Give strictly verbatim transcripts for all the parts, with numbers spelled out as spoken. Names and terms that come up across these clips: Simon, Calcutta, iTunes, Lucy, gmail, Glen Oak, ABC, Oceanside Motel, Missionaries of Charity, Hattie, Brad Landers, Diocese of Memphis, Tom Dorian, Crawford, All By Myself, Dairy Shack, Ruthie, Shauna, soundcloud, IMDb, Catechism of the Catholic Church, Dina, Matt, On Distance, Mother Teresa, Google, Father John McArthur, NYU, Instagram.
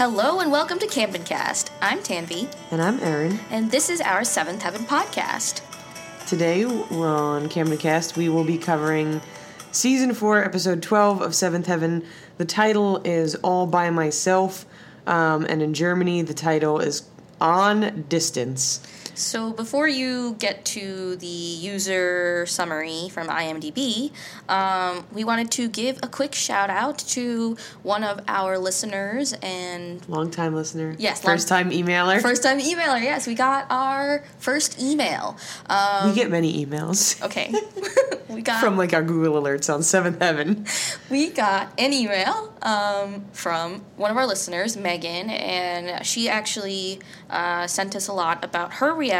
Hello and welcome to CamdenCast. I'm Tanvi. And I'm Erin. And this is our seventh Heaven podcast. Today on CamdenCast we will be covering Season four, Episode twelve of seventh Heaven. The title is All By Myself, um, and in Germany the title is On Distance. So before you get to the user summary from IMDb, um, we wanted to give a quick shout out to one of our listeners and long-time listener. Yes, first-time emailer. First-time emailer. Yes, we got our first email. Um, we get many emails. Okay, we got from like our Google alerts on seventh Heaven. We got an email um, from one of our listeners, Megan, and she actually uh, sent us a lot about her reaction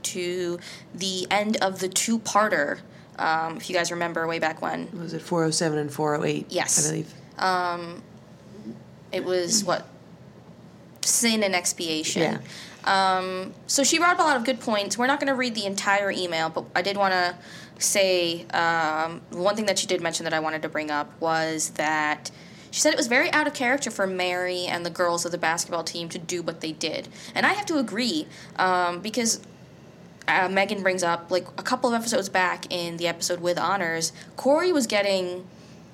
to the end of the two-parter, um, if you guys remember way back when. Was it four oh seven and four oh eight? Yes. I believe. Um, it was, what, Sin and Expiation. Yeah. Um, so she brought up a lot of good points. We're not going to read the entire email, but I did want to say um, one thing that she did mention that I wanted to bring up was that she said it was very out of character for Mary and the girls of the basketball team to do what they did. And I have to agree, um, because uh, Megan brings up, like, a couple of episodes back in the episode with honors, Corey was getting,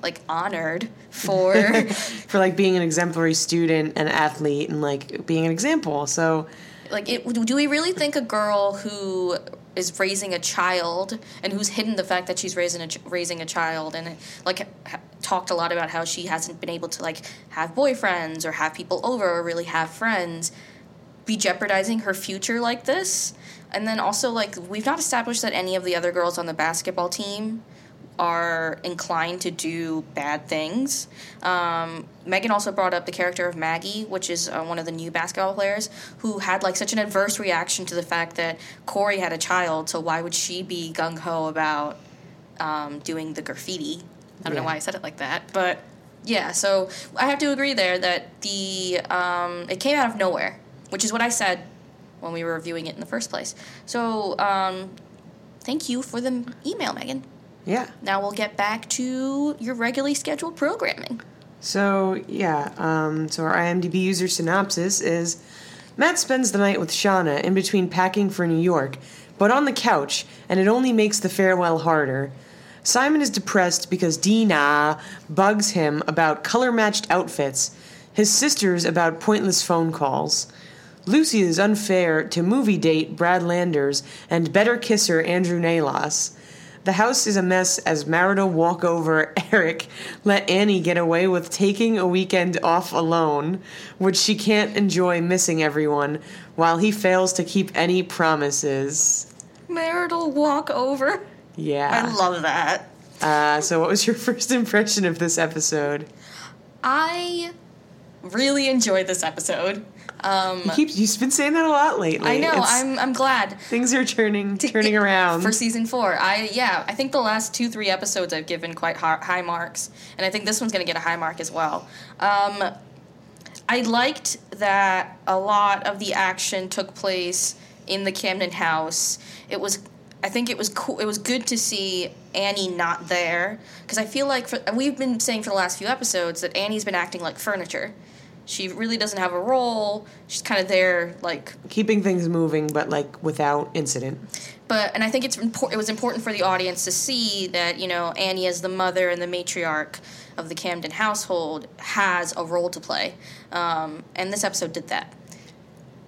like, honored for... for, like, being an exemplary student and athlete and, like, being an example. So, like, it, do we really think a girl who is raising a child and who's hidden the fact that she's raising a, raising a child and, like... talked a lot about how she hasn't been able to, like, have boyfriends or have people over or really have friends, be jeopardizing her future like this? And then also, like, we've not established that any of the other girls on the basketball team are inclined to do bad things. Um, Megan also brought up the character of Maggie, which is uh, one of the new basketball players, who had, like, such an adverse reaction to the fact that Corey had a child, so why would she be gung-ho about um, doing the graffiti? I don't yeah. know why I said it like that, but yeah, so I have to agree there that the um, it came out of nowhere, which is what I said when we were reviewing it in the first place. So um, thank you for the email, Megan. Yeah. Now we'll get back to your regularly scheduled programming. So, yeah, um, so our IMDb user synopsis is, Matt spends the night with Shauna in between packing for New York, but on the couch, and it only makes the farewell harder. Simon is depressed because Dina bugs him about color-matched outfits, his sisters about pointless phone calls. Lucy is unfair to movie date Brad Landers and better kisser Andrew Nalos. The house is a mess as marital walkover Eric let Annie get away with taking a weekend off alone, which she can't enjoy missing everyone, while he fails to keep any promises. Marital walkover? Yeah. I love that. Uh, so what was your first impression of this episode? I really enjoyed this episode. Um, you keep, you've been saying that a lot lately. I know. It's, I'm I'm glad. Things are turning to, turning it, around. For season four. I Yeah, I think the last two, three episodes I've given quite high, high marks. And I think this one's going to get a high mark as well. Um, I liked that a lot of the action took place in the Camden house. It was... I think it was cool. It was good to see Annie not there, because I feel like for, we've been saying for the last few episodes that Annie's been acting like furniture. She really doesn't have a role. She's kind of there, like keeping things moving, but like without incident. But and I think it's impor- it was important for the audience to see that, you know, Annie as the mother and the matriarch of the Camden household has a role to play, um, and this episode did that.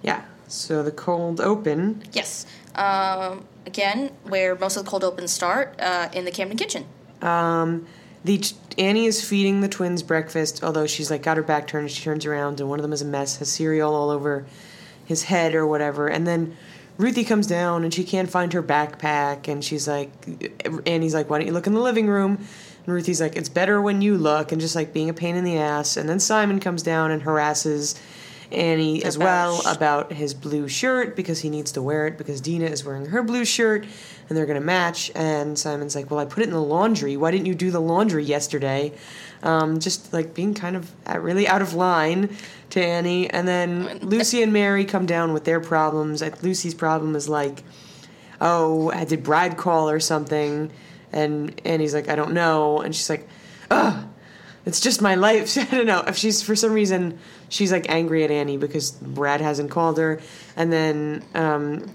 Yeah. So the cold open. Yes. Um, again, where most of the cold opens start, uh, in the Camden kitchen. Um, the ch- Annie is feeding the twins breakfast, although she's, like, got her back turned. She turns around, and one of them is a mess, has cereal all over his head or whatever. And then Ruthie comes down, and she can't find her backpack, and she's like, Annie's like, why don't you look in the living room? And Ruthie's like, it's better when you look, and just, like, being a pain in the ass. And then Simon comes down and harasses Annie as well about his blue shirt, because he needs to wear it because Dina is wearing her blue shirt and they're going to match. And Simon's like, well, I put it in the laundry. Why didn't you do the laundry yesterday? Um, just like being kind of really out of line to Annie. And then Lucy and Mary come down with their problems. Lucy's problem is like, oh, I did bride call or something. And Annie's like, I don't know. And she's like, ugh. it's just my life. I don't know. If she's, for some reason, she's, like, angry at Annie because Brad hasn't called her. And then, um...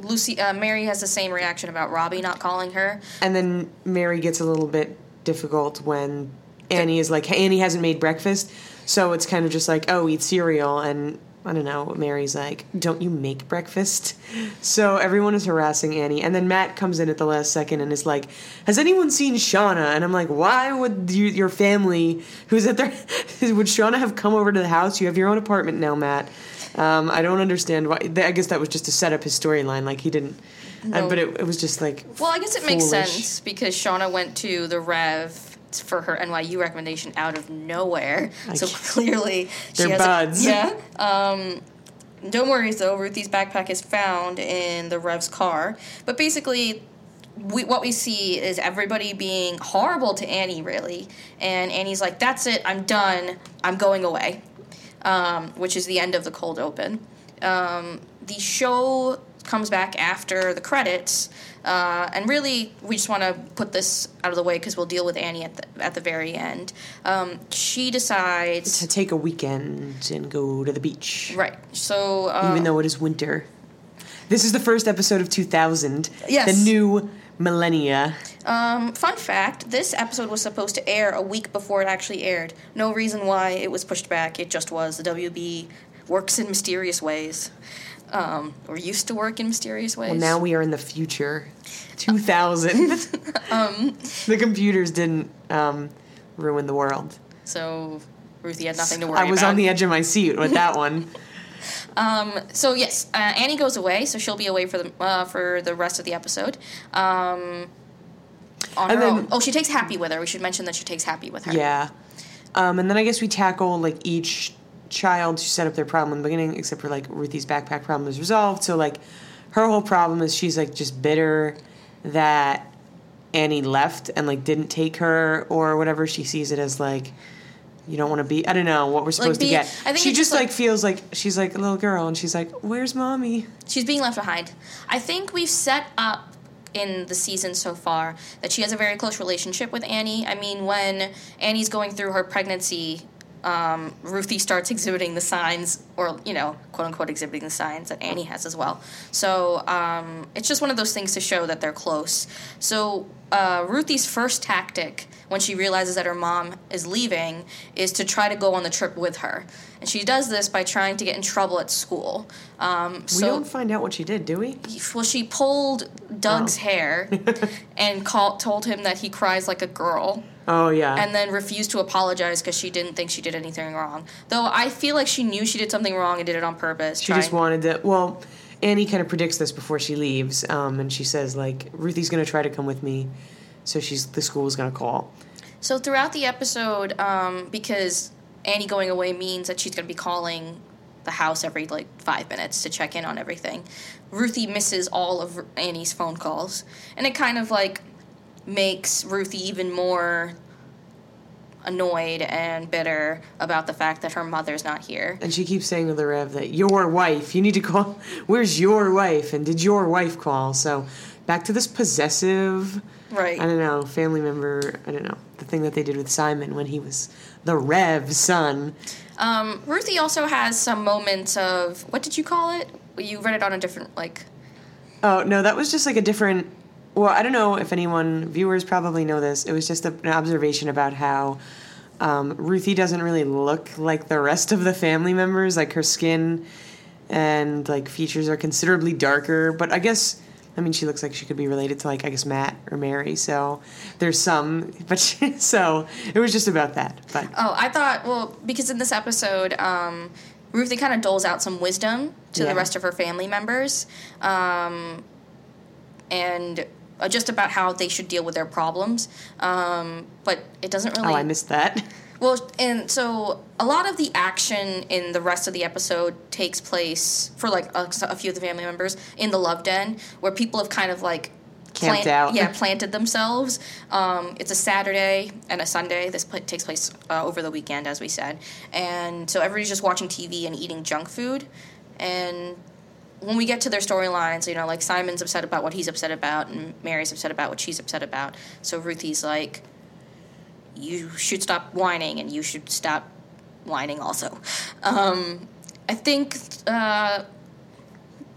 Lucy, uh, Mary has the same reaction about Robbie not calling her. And then Mary gets a little bit difficult when Annie is like, Annie hasn't made breakfast, so it's kind of just like, oh, eat cereal, and I don't know, Mary's like, don't you make breakfast? So everyone is harassing Annie, and then Matt comes in at the last second and is like, has anyone seen Shauna? And I'm like, why would you, your family, who's at their, would Shauna have come over to the house? You have your own apartment now, Matt. Um, I don't understand why. I guess that was just to set up his storyline. Like, he didn't. No. Uh, but it, it was just like. Well, I guess it foolish. makes sense because Shauna went to the Rev for her N Y U recommendation out of nowhere. I so clearly. They're she has buds. A, yeah. Um, don't worry, though. Ruthie's backpack is found in the Rev's car. But basically, we, what we see is everybody being horrible to Annie, really. And Annie's like, that's it. I'm done. I'm going away. Um, which is the end of the cold open. Um, the show comes back after the credits, uh, and really we just want to put this out of the way because we'll deal with Annie at the, at the very end. Um, she decides... to take a weekend and go to the beach. Right, so... Uh, even though it is winter. This is the first episode of two thousand. Yes. The new... millennia. Um, fun fact, this episode was supposed to air a week before it actually aired. No reason why it was pushed back. It just was. The W B works in mysterious ways. Um, or used to work in mysterious ways. Well, now we are in the future. two thousand. um, the computers didn't um, ruin the world. So Ruthie had nothing to worry about. I was about. on the edge of my seat with that one. Um, so yes, uh, Annie goes away, so she'll be away for the uh, for the rest of the episode. Um, on and her then, own. Oh, she takes Happy with her. We should mention that she takes Happy with her. Yeah, um, and then I guess we tackle like each child to set up their problem in the beginning, except for like Ruthie's backpack problem is resolved. So like her whole problem is she's like just bitter that Annie left and like didn't take her or whatever. She sees it as like. You don't want to be... I don't know what we're supposed like being, to get. I think she just, just like, like, feels like... She's like a little girl, and she's like, where's Mommy? She's being left behind. I think we've set up in the season so far that she has a very close relationship with Annie. I mean, when Annie's going through her pregnancy, um, Ruthie starts exhibiting the signs, or, you know, quote-unquote exhibiting the signs that Annie has as well. So um, it's just one of those things to show that they're close. So uh, Ruthie's first tactic... when she realizes that her mom is leaving, is to try to go on the trip with her. And she does this by trying to get in trouble at school. Um, so, we don't find out what she did, do we? Well, she pulled Doug's oh. hair and called, told him that he cries like a girl. Oh, yeah. And then refused to apologize because she didn't think she did anything wrong. Though I feel like she knew she did something wrong and did it on purpose. She trying- just wanted to... Well, Annie kind of predicts this before she leaves. Um, and she says, like, Ruthie's going to try to come with me. So she's the school is going to call. So throughout the episode, um, because Annie going away means that she's going to be calling the house every, like, five minutes to check in on everything, Ruthie misses all of Annie's phone calls. And it kind of, like, makes Ruthie even more annoyed and bitter about the fact that her mother's not here. And she keeps saying to the Rev that, your wife, you need to call. Where's your wife? And did your wife call? So back to this possessive... Right. I don't know, family member, I don't know, the thing that they did with Simon when he was the Rev's son. Um, Ruthie also has some moments of, what did you call it? You read it on a different, like... Oh, no, that was just like a different, well, I don't know if anyone, viewers probably know this, it was just a, an observation about how um, Ruthie doesn't really look like the rest of the family members, like her skin and, like, features are considerably darker, but I guess... I mean, she looks like she could be related to, like, I guess Matt or Mary, so there's some, but she, so it was just about that. But. Oh, I thought, well, because in this episode, um, Ruthie kind of doles out some wisdom to yeah. the rest of her family members, um, and uh, just about how they should deal with their problems, um, but it doesn't really... Oh, I missed that. Well, and so a lot of the action in the rest of the episode takes place for, like, a, a few of the family members in the Love Den, where people have kind of, like... Camped plant, out. Yeah, planted themselves. Um, it's a Saturday and a Sunday. This pl- takes place uh, over the weekend, as we said. And so everybody's just watching T V and eating junk food. And when we get to their storylines, you know, like, Simon's upset about what he's upset about, and Mary's upset about what she's upset about. So Ruthie's like... you should stop whining, and you should stop whining also. Um, I think uh,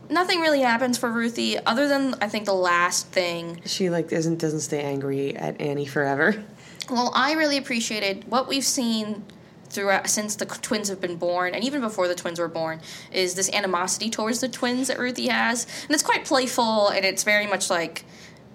nothing really happens for Ruthie, other than, I think, the last thing. She, like, isn't, doesn't stay angry at Annie forever. Well, I really appreciated what we've seen throughout, since the twins have been born, and even before the twins were born, is this animosity towards the twins that Ruthie has. And it's quite playful, and it's very much like,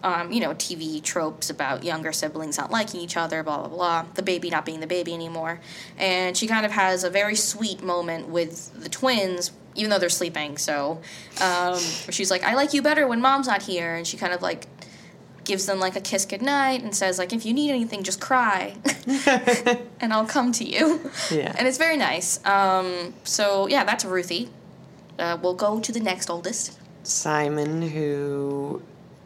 um, you know, T V tropes about younger siblings not liking each other, blah, blah, blah, the baby not being the baby anymore. And she kind of has a very sweet moment with the twins, even though they're sleeping. So um, she's like, I like you better when mom's not here. And she kind of, like, gives them, like, a kiss goodnight and says, like, if you need anything, just cry, and I'll come to you. Yeah. And it's very nice. Um, so, yeah, that's Ruthie. Uh, we'll go to the next oldest. Simon, who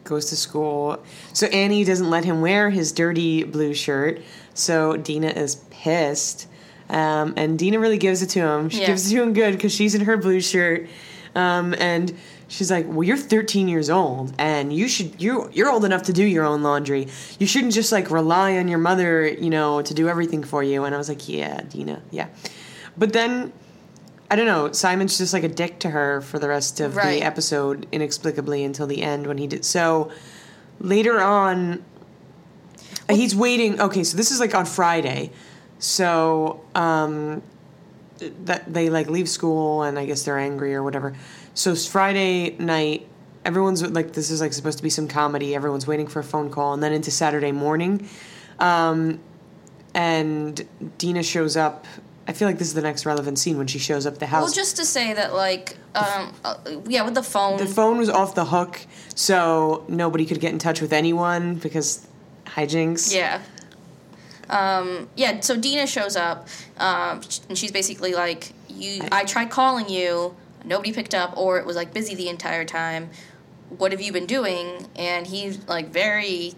goes to school. So Annie doesn't let him wear his dirty blue shirt, so Dina is pissed. Um, and Dina really gives it to him. She yeah. gives it to him good, because she's in her blue shirt. Um, and... She's like, well, you're thirteen years old, and you should you you're old enough to do your own laundry. You shouldn't just, like, rely on your mother, you know, to do everything for you. And I was like, yeah, Dina, yeah. But then, I don't know, Simon's just, like, a dick to her for the rest of right. the episode, inexplicably, until the end when he did. So, later on, well, he's waiting. Okay, so this is, like, on Friday. So, um, that they, like, leave school, and I guess they're angry or whatever. So Friday night, everyone's, like, this is, like, supposed to be some comedy. Everyone's waiting for a phone call, and then into Saturday morning. Um, and Dina shows up. I feel like this is the next relevant scene when she shows up at the house. Well, just to say that, like, um, uh, yeah, with the phone. The phone was off the hook, so nobody could get in touch with anyone because hijinks. Yeah. Um, yeah, so Dina shows up, um, and she's basically like, "You, I, I tried calling you. Nobody picked up, or it was, like, busy the entire time. What have you been doing?" And he's, like, very,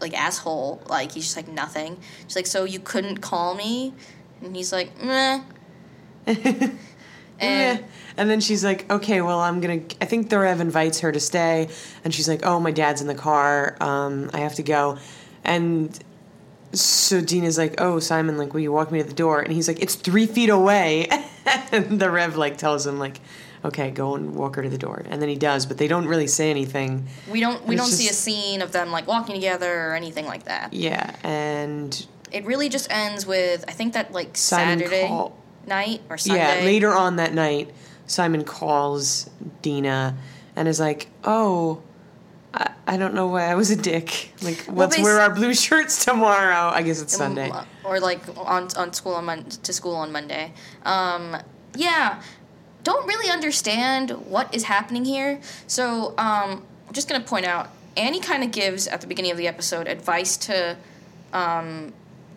like, asshole. Like, he's just like, nothing. She's like, so you couldn't call me? And he's like, meh. and, yeah. And then she's like, okay, well, I'm going to... I think Dorev invites her to stay. And she's like, oh, my dad's in the car. Um, I have to go. And... So Dina's like, oh, Simon, like, will you walk me to the door? And he's like, it's three feet away. And the Rev, like, tells him, like, okay, go and walk her to the door. And then he does, but they don't really say anything. We don't we don't just, see a scene of them, like, walking together or anything like that. Yeah, and... It really just ends with, I think that, like, Simon Saturday call, night or Sunday. Yeah, later on that night, Simon calls Dina and is like, oh... I, I don't know why I was a dick. Like, well, let's wear our blue shirts tomorrow. I guess it's Sunday, or like on on school on Mon- to school on Monday. Um, yeah, don't really understand what is happening here. So um, I'm just gonna point out, Annie kind of gives at the beginning of the episode advice to um,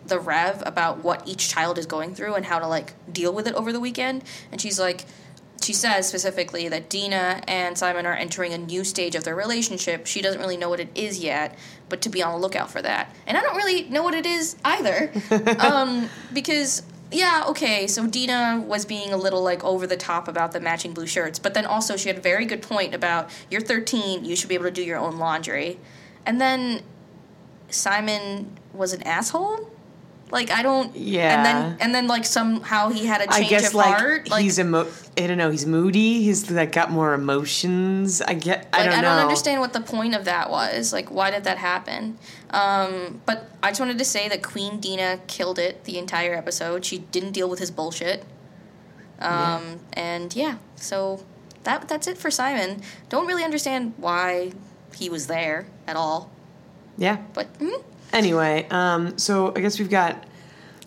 the Rev about what each child is going through and how to, like, deal with it over the weekend, and she's like. She says specifically that Dina and Simon are entering a new stage of their relationship. She doesn't really know what it is yet, but to be on the lookout for that. And I don't really know what it is either. um, because, yeah, okay, so Dina was being a little, like, over the top about the matching blue shirts. But then also she had a very good point about, you're thirteen, you should be able to do your own laundry. And then Simon was an asshole? Like, I don't... Yeah. And then, and then like, somehow he had a change I guess, of like, heart. Like, he's emo- I don't know, he's moody. He's, like, got more emotions. I get... I like, don't know. I don't know. Understand what the point of that was. Like, why did that happen? Um, but I just wanted to say that Queen Dina killed it the entire episode. She didn't deal with his bullshit. Um, yeah. And, yeah. So, that that's it for Simon. Don't really understand why he was there at all. Yeah. But... Mm-hmm. Anyway, um, so I guess we've got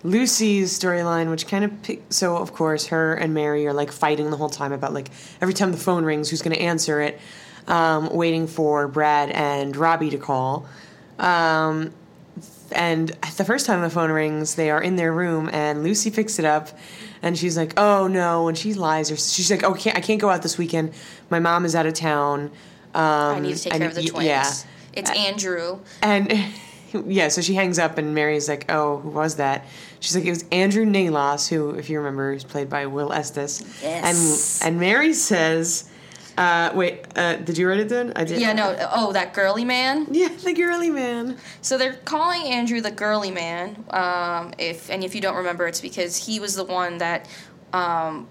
Lucy's storyline, which kind of... Pick, so, of course, her and Mary are, like, fighting the whole time about, like, every time the phone rings, who's going to answer it, um, waiting for Brad and Robbie to call. Um, and the first time the phone rings, they are in their room, and Lucy picks it up, and she's like, oh, no, and she lies. Or she's like, oh, can't, I can't go out this weekend. My mom is out of town. Um, I need to take and, care of the twins. Yeah. It's Andrew. And... Yeah, so she hangs up, and Mary's like, oh, who was that? She's like, it was Andrew Nalos, who, if you remember, is played by Will Estes. Yes. And, and Mary says, Uh, wait, uh, did you write it down? I did. Yeah, no. Oh, that girly man? Yeah, the girly man. So they're calling Andrew the girly man. Um, if and if you don't remember, it's because he was the one that um,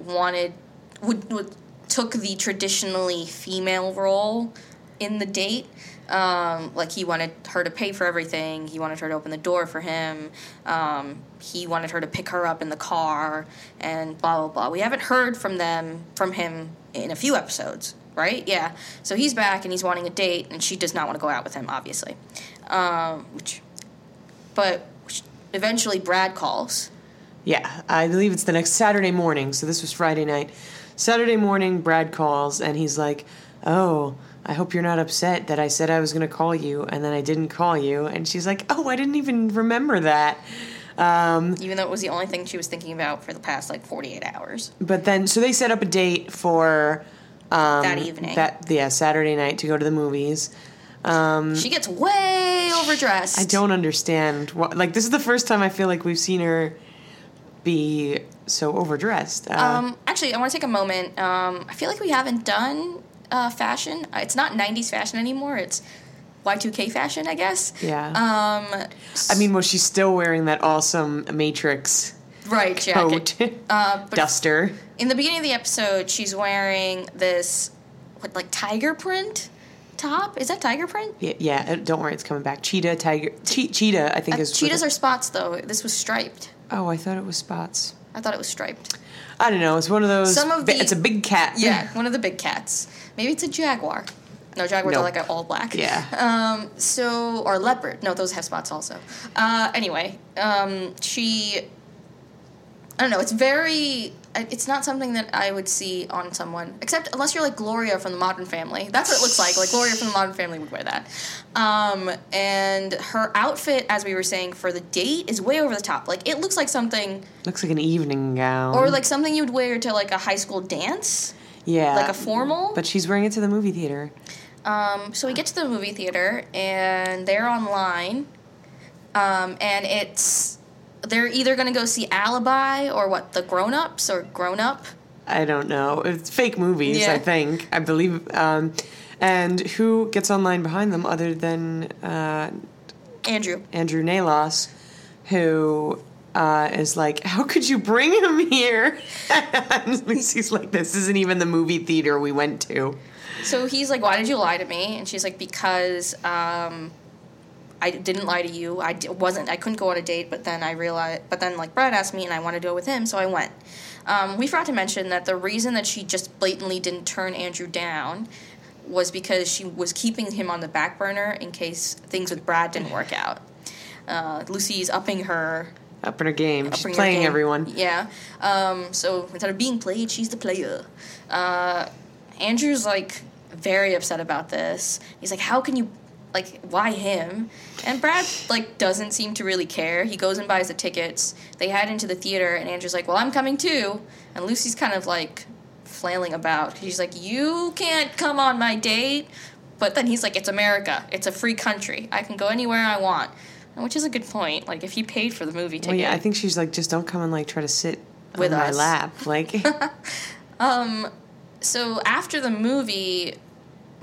wanted would, would took the traditionally female role in the date. Um, like, he wanted her to pay for everything. He wanted her to open the door for him. Um, he wanted her to pick her up in the car and blah, blah, blah. We haven't heard from them, from him in a few episodes, right? Yeah. So he's back, and he's wanting a date, and she does not want to go out with him, obviously. Um, which, but eventually Brad calls. Yeah, I believe it's the next Saturday morning, so this was Friday night. Saturday morning, Brad calls, and he's like, oh, I hope you're not upset that I said I was going to call you and then I didn't call you. And she's like, oh, I didn't even remember that. Um, Even though it was the only thing she was thinking about for the past, like, forty-eight hours. But then, so they set up a date for... Um, that evening. That, yeah, Saturday night to go to the movies. Um, she gets way overdressed. I don't understand. What, like, this is the first time I feel like we've seen her be so overdressed. Uh, um, actually, I want to take a moment. Um, I feel like we haven't done... Uh, fashion. It's not nineties fashion anymore. It's Y two K fashion, I guess. Yeah. Um, I mean, was she still wearing that awesome Matrix right, jacket. coat, uh, but duster? In the beginning of the episode, she's wearing this, what, like, tiger print top? Is that tiger print? Yeah, yeah. Don't worry, it's coming back. Cheetah, tiger, che- cheetah, I think uh, is... Cheetahs are spots, though. This was striped. Oh, I thought it was spots. I thought it was striped. I don't know. It's one of those... Some of the, it's a big cat. Yeah, one of the big cats. Maybe it's a jaguar. No, jaguars nope. are like an all black. Yeah. Um, so, or leopard. No, those have spots also. Uh, anyway, um, she, I don't know, it's very, it's not something that I would see on someone, except unless you're like Gloria from The Modern Family. That's what it looks like. Like, Gloria from The Modern Family would wear that. Um, and her outfit, as we were saying, for the date is way over the top. Like, it looks like something. Looks like an evening gown. Or like something you'd wear to like a high school dance. Yeah. Like a formal. But she's wearing it to the movie theater. Um, so we get to the movie theater, and they're online, um, and it's, they're either going to go see Alibi or what, The Grown-Ups or Grown Up? I don't know. It's fake movies, yeah. I think. I believe. Um, and who gets online behind them other than uh, Andrew. Andrew Nalos, who... Uh, is like, how could you bring him here? And Lucy's like, this isn't even the movie theater we went to. So he's like, why did you lie to me? And she's like, because um, I didn't lie to you. I wasn't. I couldn't go on a date, but then I realized. But then, like, Brad asked me, and I wanted to go with him, so I went. Um, we forgot to mention that the reason that she just blatantly didn't turn Andrew down was because she was keeping him on the back burner in case things with Brad didn't work out. Uh, Lucy's upping her. Up in her game. Up she's playing game. Everyone. Yeah. Um, so instead of being played, she's the player. Uh, Andrew's, like, very upset about this. He's like, how can you, like, why him? And Brad, like, doesn't seem to really care. He goes and buys the tickets. They head into the theater, and Andrew's like, well, I'm coming too. And Lucy's kind of, like, flailing about. She's like, you can't come on my date. But then he's like, it's America. It's a free country. I can go anywhere I want. Which is a good point. Like, if he paid for the movie ticket. Well, yeah, I think she's like, just don't come and, like, try to sit with on us. My lap. Like, um, so after the movie,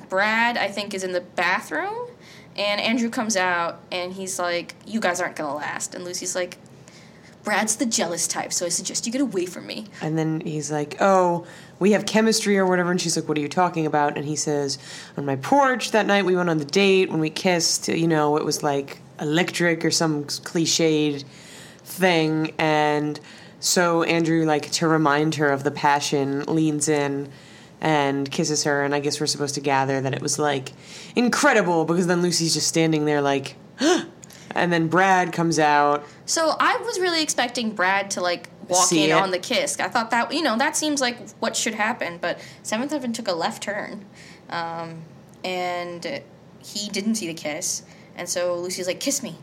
Brad, I think, is in the bathroom, and Andrew comes out, and he's like, you guys aren't going to last. And Lucy's like, Brad's the jealous type, so I suggest you get away from me. And then he's like, oh, we have chemistry or whatever. And she's like, what are you talking about? And he says, on my porch that night we went on the date. When we kissed, you know, it was like... electric or some cliched thing. And so Andrew, like, to remind her of the passion, leans in and kisses her, and I guess we're supposed to gather that it was, like, incredible, because then Lucy's just standing there like, huh! And then Brad comes out. So I was really expecting Brad to, like, walk See in it. on the kiss. I thought that, you know, that seems like what should happen, but seventh Heaven took a left turn, um, and he didn't see the kiss. And so Lucy's like, kiss me.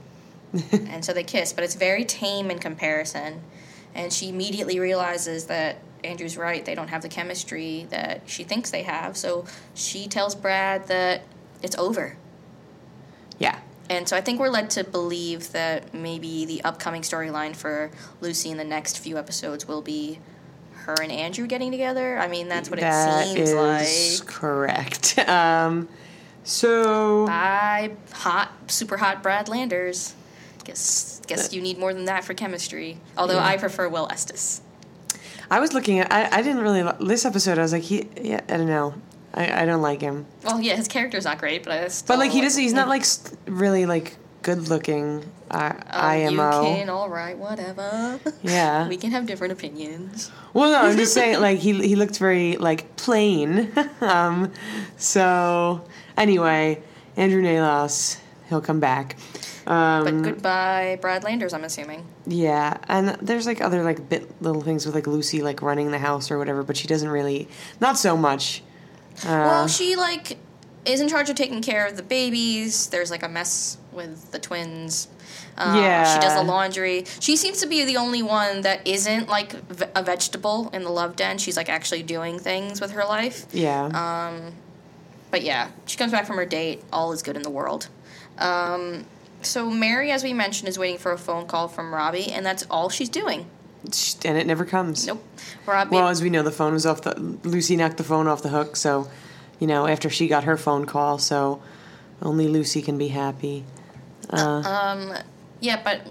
And so they kiss, but it's very tame in comparison. And she immediately realizes that Andrew's right. They don't have the chemistry that she thinks they have. So she tells Brad that it's over. Yeah. And so I think we're led to believe that maybe the upcoming storyline for Lucy in the next few episodes will be her and Andrew getting together. I mean, that's what that it seems like. That is correct. Um, so... Bye, hot, super hot Brad Landers. Guess guess you need more than that for chemistry. Although yeah. I prefer Will Estes. I was looking at... I, I didn't really... This episode, I was like, he... Yeah, I don't know. I, I don't like him. Well, yeah, his character's not great, but I still... But, like, he doesn't... He's not, like, really, like... good-looking uh, oh, I M O. You can, all right, whatever. Yeah. We can have different opinions. Well, no, I'm just saying, like, he he looked very, like, plain. um, so, anyway, Andrew Nalos, he'll come back. Um, but goodbye, Brad Landers, I'm assuming. Yeah, and there's, like, other, like, bit little things with, like, Lucy, like, running the house or whatever, but she doesn't really, not so much. Uh, well, she, like... is in charge of taking care of the babies. There's, like, a mess with the twins. Uh, yeah. She does the laundry. She seems to be the only one that isn't, like, a vegetable in the love den. She's, like, actually doing things with her life. Yeah. Um, but, yeah. She comes back from her date. All is good in the world. Um, so Mary, as we mentioned, is waiting for a phone call from Robbie, and that's all she's doing. And it never comes. Nope. Robbie. Well, as we know, the phone was off the... Lucy knocked the phone off the hook, so... You know, after she got her phone call, so only Lucy can be happy. Uh, um, yeah, but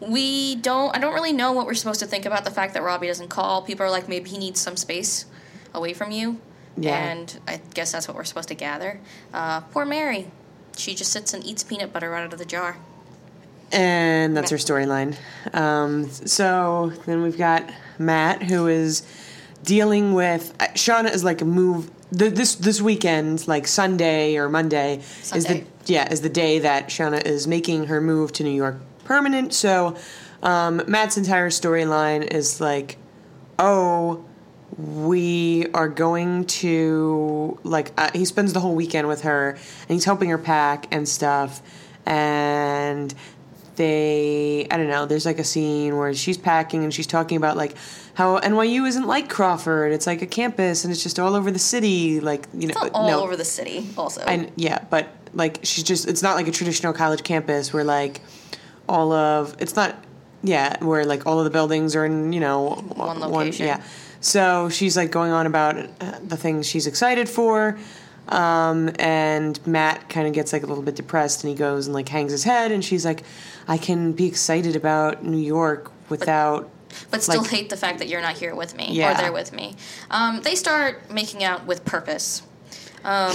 we don't, I don't really know what we're supposed to think about the fact that Robbie doesn't call. People are like, maybe he needs some space away from you. Yeah. And I guess that's what we're supposed to gather. Uh, poor Mary. She just sits and eats peanut butter right out of the jar. And that's her storyline. Um, so then we've got Matt, who is dealing with, uh, Shauna is like a move. The, this this weekend, like Sunday or Monday, Sunday. is the yeah is the day that Shauna is making her move to New York permanent. So um, Matt's entire storyline is like, oh, we are going to like uh, he spends the whole weekend with her and he's helping her pack and stuff. And they I don't know. There's like a scene where she's packing and she's talking about like. How N Y U isn't like Crawford. It's like a campus, and it's just all over the city. Like you know, it's all no. over the city. Also, and yeah, but like she's just—it's not like a traditional college campus where like all of—it's not, yeah, where like all of the buildings are in you know one location. One, yeah, so she's like going on about the things she's excited for, um, and Matt kind of gets like a little bit depressed, and he goes and like hangs his head, and she's like, "I can be excited about New York without." But- But still like, hate the fact that you're not here with me yeah. or there with me. Um, they start making out with purpose. Um,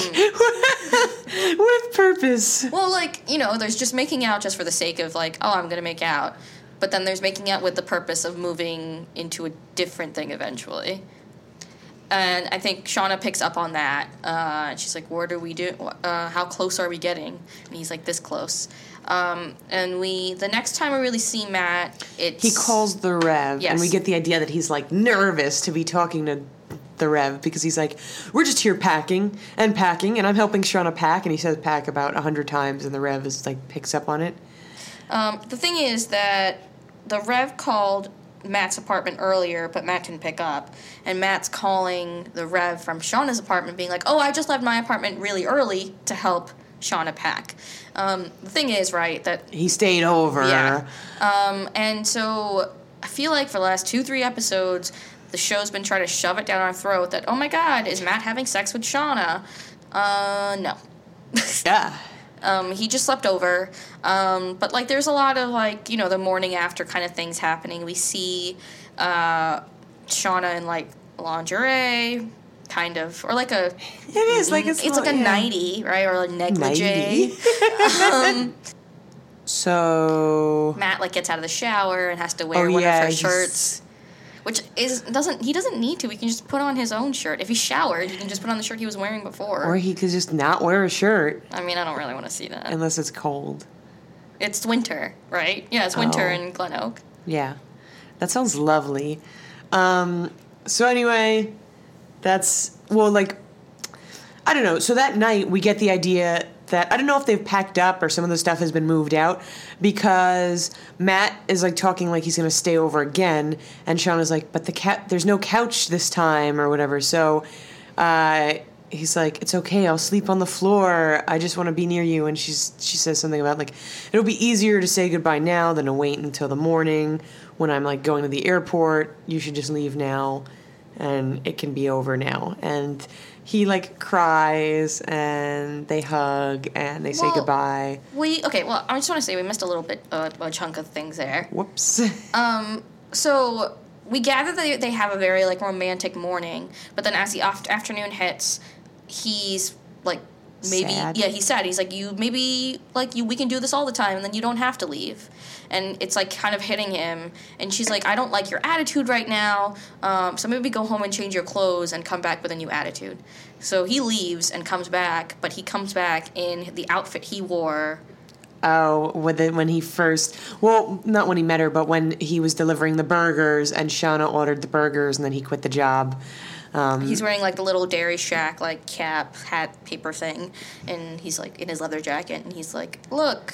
with purpose? Well, like, you know, there's just making out just for the sake of, like, oh, I'm going to make out. But then there's making out with the purpose of moving into a different thing eventually. And I think Shauna picks up on that. Uh, she's like, what do we do? Uh, how close are we getting? And he's like, this close. Um, and we, the next time we really see Matt, it's... He calls the Rev, yes. And we get the idea that he's, like, nervous to be talking to the Rev, because he's like, we're just here packing and packing, and I'm helping Shauna pack, and he says pack about a hundred times, and the Rev is, like, picks up on it. Um, the thing is that the Rev called Matt's apartment earlier, but Matt didn't pick up, and Matt's calling the Rev from Shauna's apartment, being like, oh, I just left my apartment really early to help Shauna pack. Um, the thing is, right, that... He stayed over. Yeah. Um, and so I feel like for the last two, three episodes, the show's been trying to shove it down our throat that, oh my God, is Matt having sex with Shauna? Uh, no. Yeah. um, he just slept over. Um, but, like, there's a lot of, like, you know, the morning after kind of things happening. We see uh, Shauna in, like, lingerie... Kind of, or like a... It is, like it's... It's like a yeah. nightie, right? Or a negligee. um, so... Matt, like, gets out of the shower and has to wear oh, one yeah, of her shirts. Which is... doesn't He doesn't need to. He can just put on his own shirt. If he showered, he can just put on the shirt he was wearing before. Or he could just not wear a shirt. I mean, I don't really want to see that. Unless it's cold. It's winter, right? Yeah, it's winter oh. in Glen Oak. Yeah. That sounds lovely. Um, so anyway... That's, well, like, I don't know. So that night we get the idea that, I don't know if they've packed up or some of the stuff has been moved out because Matt is, like, talking like he's going to stay over again. And Shauna's like, but the cat, there's no couch this time or whatever. So uh, he's like, it's okay, I'll sleep on the floor. I just want to be near you. And she's she says something about, like, it'll be easier to say goodbye now than to wait until the morning when I'm, like, going to the airport. You should just leave now, and it can be over now. And he, like, cries, and they hug, and they well, say goodbye. We, okay, well, I just want to say we missed a little bit, uh, a chunk of things there. Whoops. Um, so... We gather that they have a very, like, romantic morning, but then as the off- afternoon hits, he's, like, maybe... Sad. Yeah, he's sad. He's like, you, maybe, like, you, we can do this all the time, and then you don't have to leave. And it's, like, kind of hitting him, and she's like, I don't like your attitude right now, um, so maybe go home and change your clothes and come back with a new attitude. So he leaves and comes back, but he comes back in the outfit he wore... Oh, when he first, well, not when he met her, but when he was delivering the burgers and Shauna ordered the burgers and then he quit the job. Um, he's wearing, like, the little Dairy Shack, like, cap, hat, paper thing, and he's, like, in his leather jacket, and he's like, look.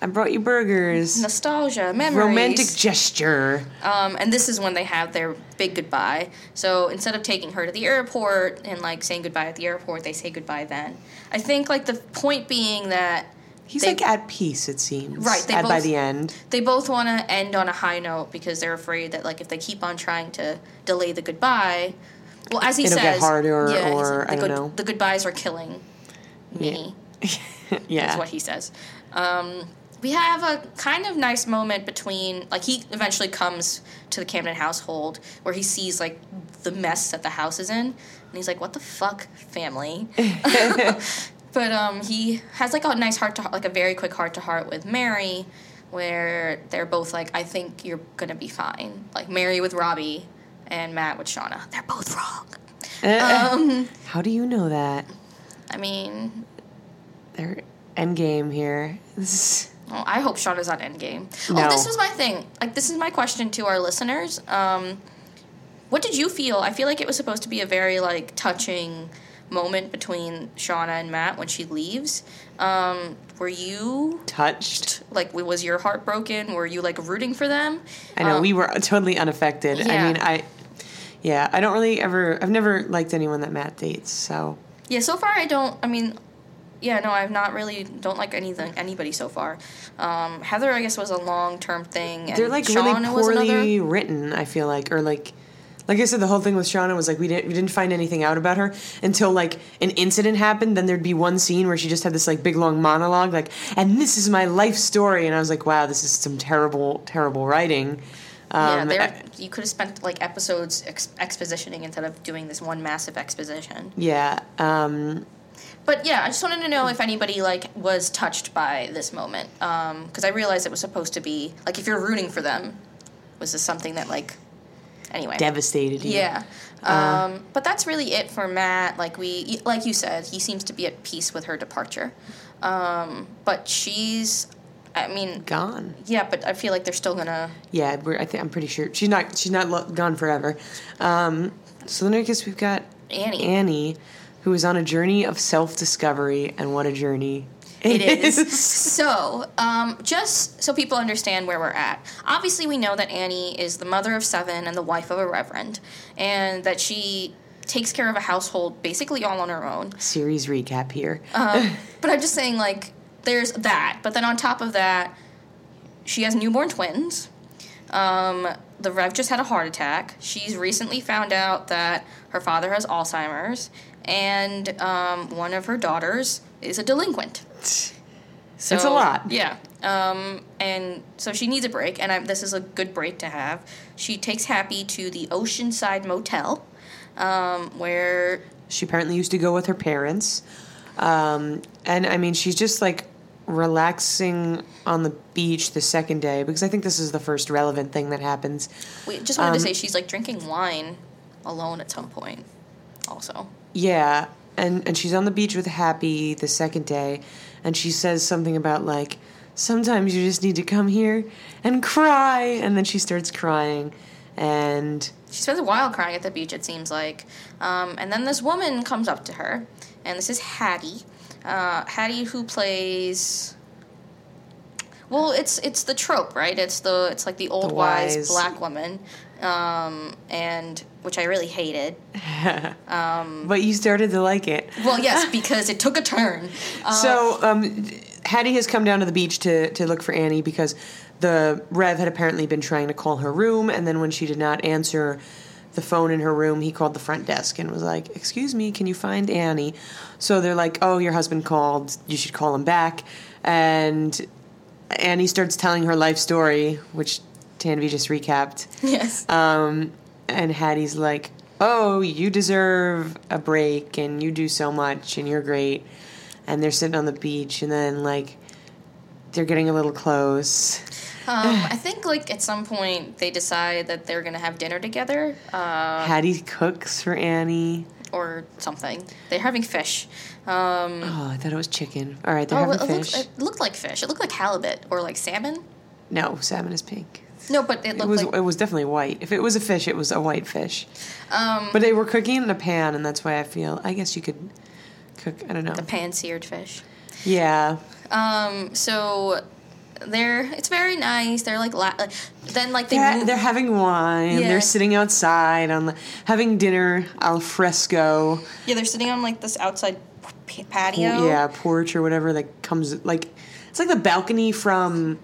I brought you burgers. Nostalgia, memories. Romantic gesture. Um, and this is when they have their big goodbye. So instead of taking her to the airport and, like, saying goodbye at the airport, they say goodbye then. I think, like, the point being that He's, they, like, at peace, it seems. Right. They both, by the end. They both want to end on a high note because they're afraid that, like, if they keep on trying to delay the goodbye... Well, as he It'll says... It'll get harder yeah, or, like, I don't good, know. The goodbyes are killing me. Yeah. yeah. That's what he says. Um, we have a kind of nice moment between... Like, he eventually comes to the Camden household where he sees, like, the mess that the house is in. And he's like, what the fuck, family? But um, he has, like, a nice heart-to-heart, like, a very quick heart-to-heart with Mary, where they're both like, I think you're going to be fine. Like, Mary with Robbie and Matt with Shauna. They're both wrong. Uh, um, how do you know that? I mean... They're endgame here. Well, I hope Shauna's not endgame. No. Oh, this was my thing. Like, this is my question to our listeners. Um, what did you feel? I feel like it was supposed to be a very, like, touching... moment between Shauna and Matt when she leaves. Um, were you touched? Like, was your heart broken? Were you, like, rooting for them? I know um, we were totally unaffected. Yeah. I mean, I yeah, I don't really ever. I've never liked anyone that Matt dates. So yeah, so far I don't. I mean, yeah, no, I've not really don't like anything anybody so far. Um, Heather, I guess, was a long term thing. And they're, like, Shauna really poorly written. I feel like, or like. Like I said, the whole thing with Shauna was, like, we didn't we didn't find anything out about her until, like, an incident happened. Then there'd be one scene where she just had this, like, big, long monologue, like, and this is my life story. And I was like, wow, this is some terrible, terrible writing. Um, yeah, you could have spent, like, episodes ex- expositioning instead of doing this one massive exposition. Yeah. Um, but, yeah, I just wanted to know if anybody, like, was touched by this moment. Um, 'cause I realized it was supposed to be, like, if you're rooting for them, was this something that, like... Anyway. Devastated. You. Yeah. Um, uh, but that's really it for Matt. Like we, like you said, he seems to be at peace with her departure. Um, but she's, I mean... Gone. Yeah, but I feel like they're still going to... Yeah, we're, I think, I'm pretty sure. She's not She's not lo- gone forever. Um, so then I guess we've got... Annie. Annie, who is on a journey of self-discovery, and what a journey... It is. So, um, just so people understand where we're at, obviously we know that Annie is the mother of seven and the wife of a reverend, and that she takes care of a household basically all on her own. Series recap here. um, but I'm just saying, like, there's that. But then on top of that, she has newborn twins. Um, the Rev just had a heart attack. She's recently found out that her father has Alzheimer's, and um, one of her daughters is a delinquent. So, it's a lot. Yeah. Um, and so she needs a break, and I, this is a good break to have. She takes Happy to the Oceanside Motel, um, where... She apparently used to go with her parents. Um, and, I mean, she's just, like, relaxing on the beach the second day, because I think this is the first relevant thing that happens. We just wanted um, to say she's, like, drinking wine alone at some point also. Yeah, and, and she's on the beach with Happy the second day, and she says something about, like, sometimes you just need to come here and cry, and then she starts crying, and... She spends a while crying at the beach, it seems like. Um, and then this woman comes up to her, and this is Hattie. Uh, Hattie, who plays... Well, it's it's the trope, right? It's the it's like the old the wise. wise black woman, um, and which I really hated. Um, but you started to like it. Well, yes, because it took a turn. Uh, so um, Hattie has come down to the beach to to look for Annie because the Rev had apparently been trying to call her room, and then when she did not answer the phone in her room, he called the front desk and was like, "Excuse me, can you find Annie?" So they're like, "Oh, your husband called. You should call him back." And Annie starts telling her life story, which Tanvi just recapped. Yes. Um, and Hattie's like, "Oh, you deserve a break, and you do so much, and you're great." And they're sitting on the beach, and then, like, they're getting a little close. Um, I think, like, at some point they decide that they're going to have dinner together. Uh, Hattie cooks for Annie. Or something. They're having fish. Um, oh, I thought it was chicken. All right, they're oh, having it fish. Looked, it looked like fish. It looked like halibut or, like, salmon. No, salmon is pink. No, but it looked it was, like... It was definitely white. If it was a fish, it was a white fish. Um, but they were cooking in a pan, and that's why I feel... I guess you could cook, I don't know. The pan-seared fish. Yeah. Um, so... They're it's very nice. They're like, la- like then like they yeah, they're having wine. Yeah. They're sitting outside on the, having dinner al fresco. Yeah, they're sitting on like this outside p- patio. Oh, yeah, porch or whatever that comes like it's like the balcony from.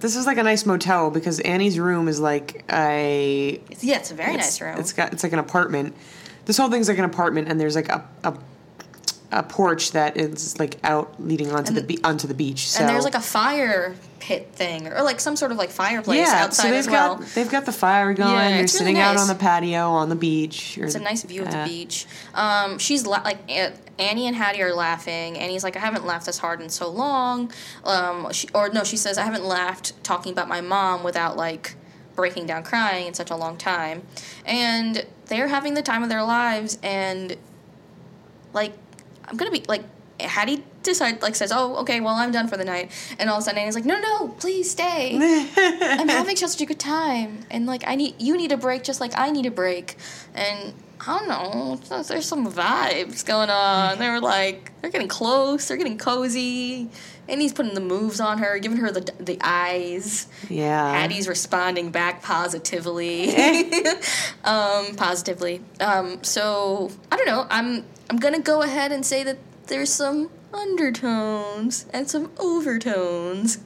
This is like a nice motel because Annie's room is like a it's, yeah, it's a very it's, nice room. It's got it's like an apartment. This whole thing's like an apartment, and there's like a. a a porch that is, like, out leading onto and, the be- onto the beach. So. And there's, like, a fire pit thing or, like, some sort of, like, fireplace yeah, outside so as well. Yeah, they've got the fire going. Yeah, they're sitting really nice. Out on the patio on the beach. Or it's a nice view uh, of the beach. Um, she's, la- like, Annie and Hattie are laughing. Annie's like, I haven't laughed this hard in so long. Um, she, or, no, she says, I haven't laughed talking about my mom without, like, breaking down crying in such a long time. And they're having the time of their lives and, like, I'm going to be, like, Hattie decide, like, says, oh, okay, well, I'm done for the night. And all of a sudden, Annie's like, no, no, please stay. I'm having such a good time. And, like, I need, you need a break just like I need a break. And I don't know, there's some vibes going on. They were, like, they're getting close, they're getting cozy. Annie's putting the moves on her, giving her the the eyes. Yeah. Hattie's responding back positively. um, positively. Um, so, I don't know, I'm... I'm going to go ahead and say that there's some undertones and some overtones.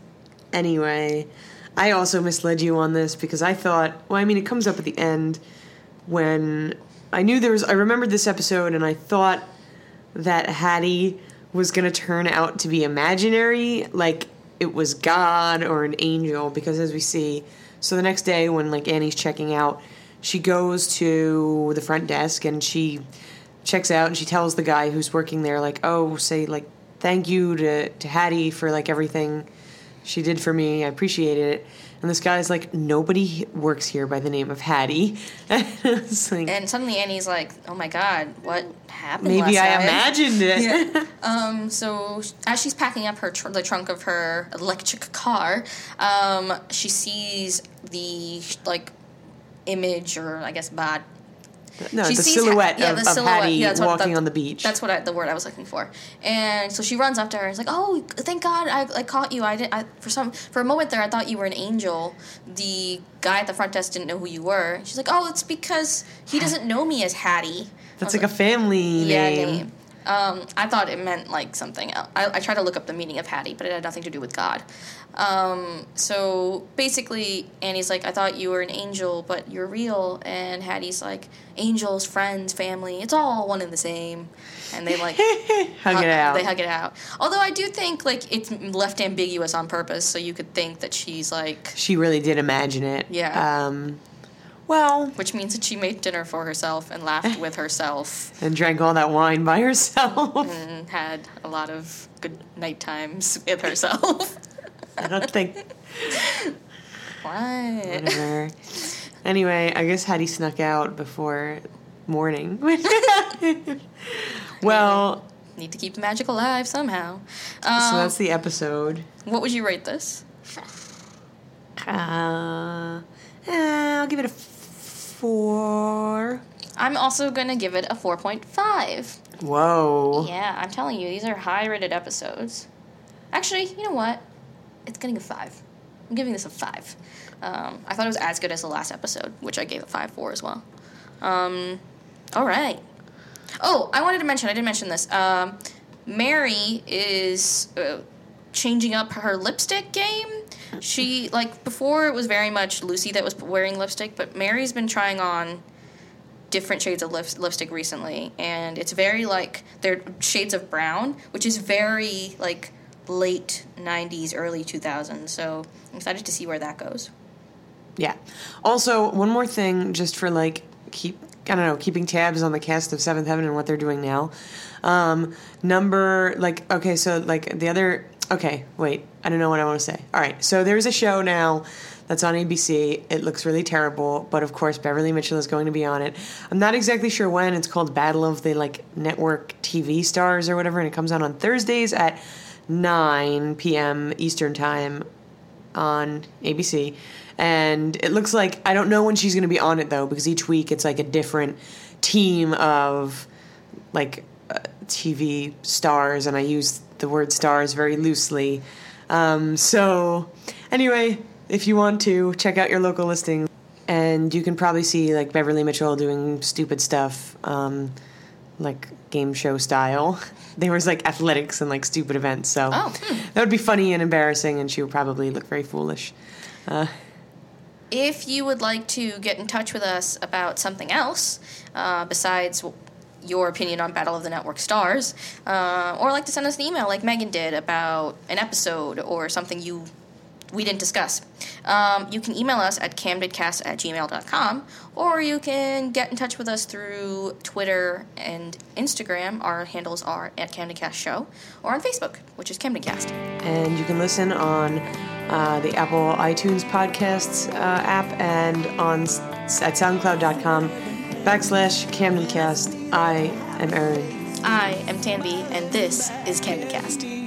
Anyway, I also misled you on this because I thought, well, I mean, it comes up at the end when I knew there was, I remembered this episode and I thought that Hattie was going to turn out to be imaginary, like it was God or an angel, because as we see, so the next day when, like, Annie's checking out, she goes to the front desk and she... checks out and she tells the guy who's working there, like, oh, say, like, thank you to, to Hattie for, like, everything she did for me. I appreciated it. And this guy's like, nobody works here by the name of Hattie. And, like, and suddenly Annie's like, oh, my God, what happened maybe last I night? Imagined it. Yeah. Um, so as she's packing up her tr- the trunk of her electric car, um, she sees the, like, image or, I guess, bod. No, she the silhouette ha- yeah, the of, of silhouette. Hattie yeah, walking the, on the beach. That's what I, the word I was looking for. And so she runs up to her and is like, "Oh, thank God I, I caught you. I did I, for some for a moment there I thought you were an angel. The guy at the front desk didn't know who you were." She's like, "Oh, it's because he doesn't know me as Hattie." That's like, like a family yeah, name. name. Um, I thought it meant like something else. I, I tried to look up the meaning of Hattie, but it had nothing to do with God. Um, so basically, Annie's like, I thought you were an angel, but you're real. And Hattie's like, angels, friends, family, it's all one and the same. And they like hug, hug it out. They hug it out. Although I do think like it's left ambiguous on purpose, so you could think that she's like she really did imagine it. Yeah. Um, well, which means that she made dinner for herself and laughed with herself and drank all that wine by herself and had a lot of good night times with herself. I don't think. What? Whatever. Anyway, I guess Hattie snuck out before morning. Well, yeah, need to keep the magic alive somehow. Um, so that's the episode. What would you rate this? Uh, I'll give it a four. I'm also gonna give it a four point five. Whoa. Yeah, I'm telling you, these are high-rated episodes. Actually, you know what? it's getting a five. I'm giving this a five. Um, I thought it was as good as the last episode, which I gave a five for as well. Um, all right. Oh, I wanted to mention, I didn't mention this. Um, Mary is uh, changing up her lipstick game. She, like, before it was very much Lucy that was wearing lipstick, but Mary's been trying on different shades of lip- lipstick recently, and it's very, like, they're shades of brown, which is very, like, late nineties, early two thousands, so I'm excited to see where that goes. Yeah. Also, one more thing, just for, like, keep... I don't know, keeping tabs on the cast of seventh Heaven and what they're doing now. Um, number, like, okay, so, like, the other, okay, wait, I don't know what I want to say. All right, so there's a show now that's on A B C. It looks really terrible, but, of course, Beverly Mitchell is going to be on it. I'm not exactly sure when. It's called Battle of the, like, Network T V Stars or whatever, and it comes out on Thursdays at nine p.m. Eastern Time on A B C. And it looks like, I don't know when she's going to be on it, though, because each week it's, like, a different team of, like, uh, T V stars, and I use the word stars very loosely. Um, so, anyway, if you want to, check out your local listings, and you can probably see, like, Beverly Mitchell doing stupid stuff, um, like, game show style. There was, like, athletics and, like, stupid events, so oh, hmm. that would be funny and embarrassing, and she would probably look very foolish. Uh If you would like to get in touch with us about something else uh, besides your opinion on Battle of the Network Stars, uh, or like to send us an email like Megan did about an episode or something you we didn't discuss, um, you can email us at camdencast at gmail dot com, or you can get in touch with us through Twitter and Instagram. Our handles are at CamdenCast Show, or on Facebook, which is CamdenCast. And you can listen on... Uh, the Apple iTunes Podcasts uh, app, and on at soundcloud dot com backslash CamdenCast. I am Erin. I am Tanvi, and this is CamdenCast.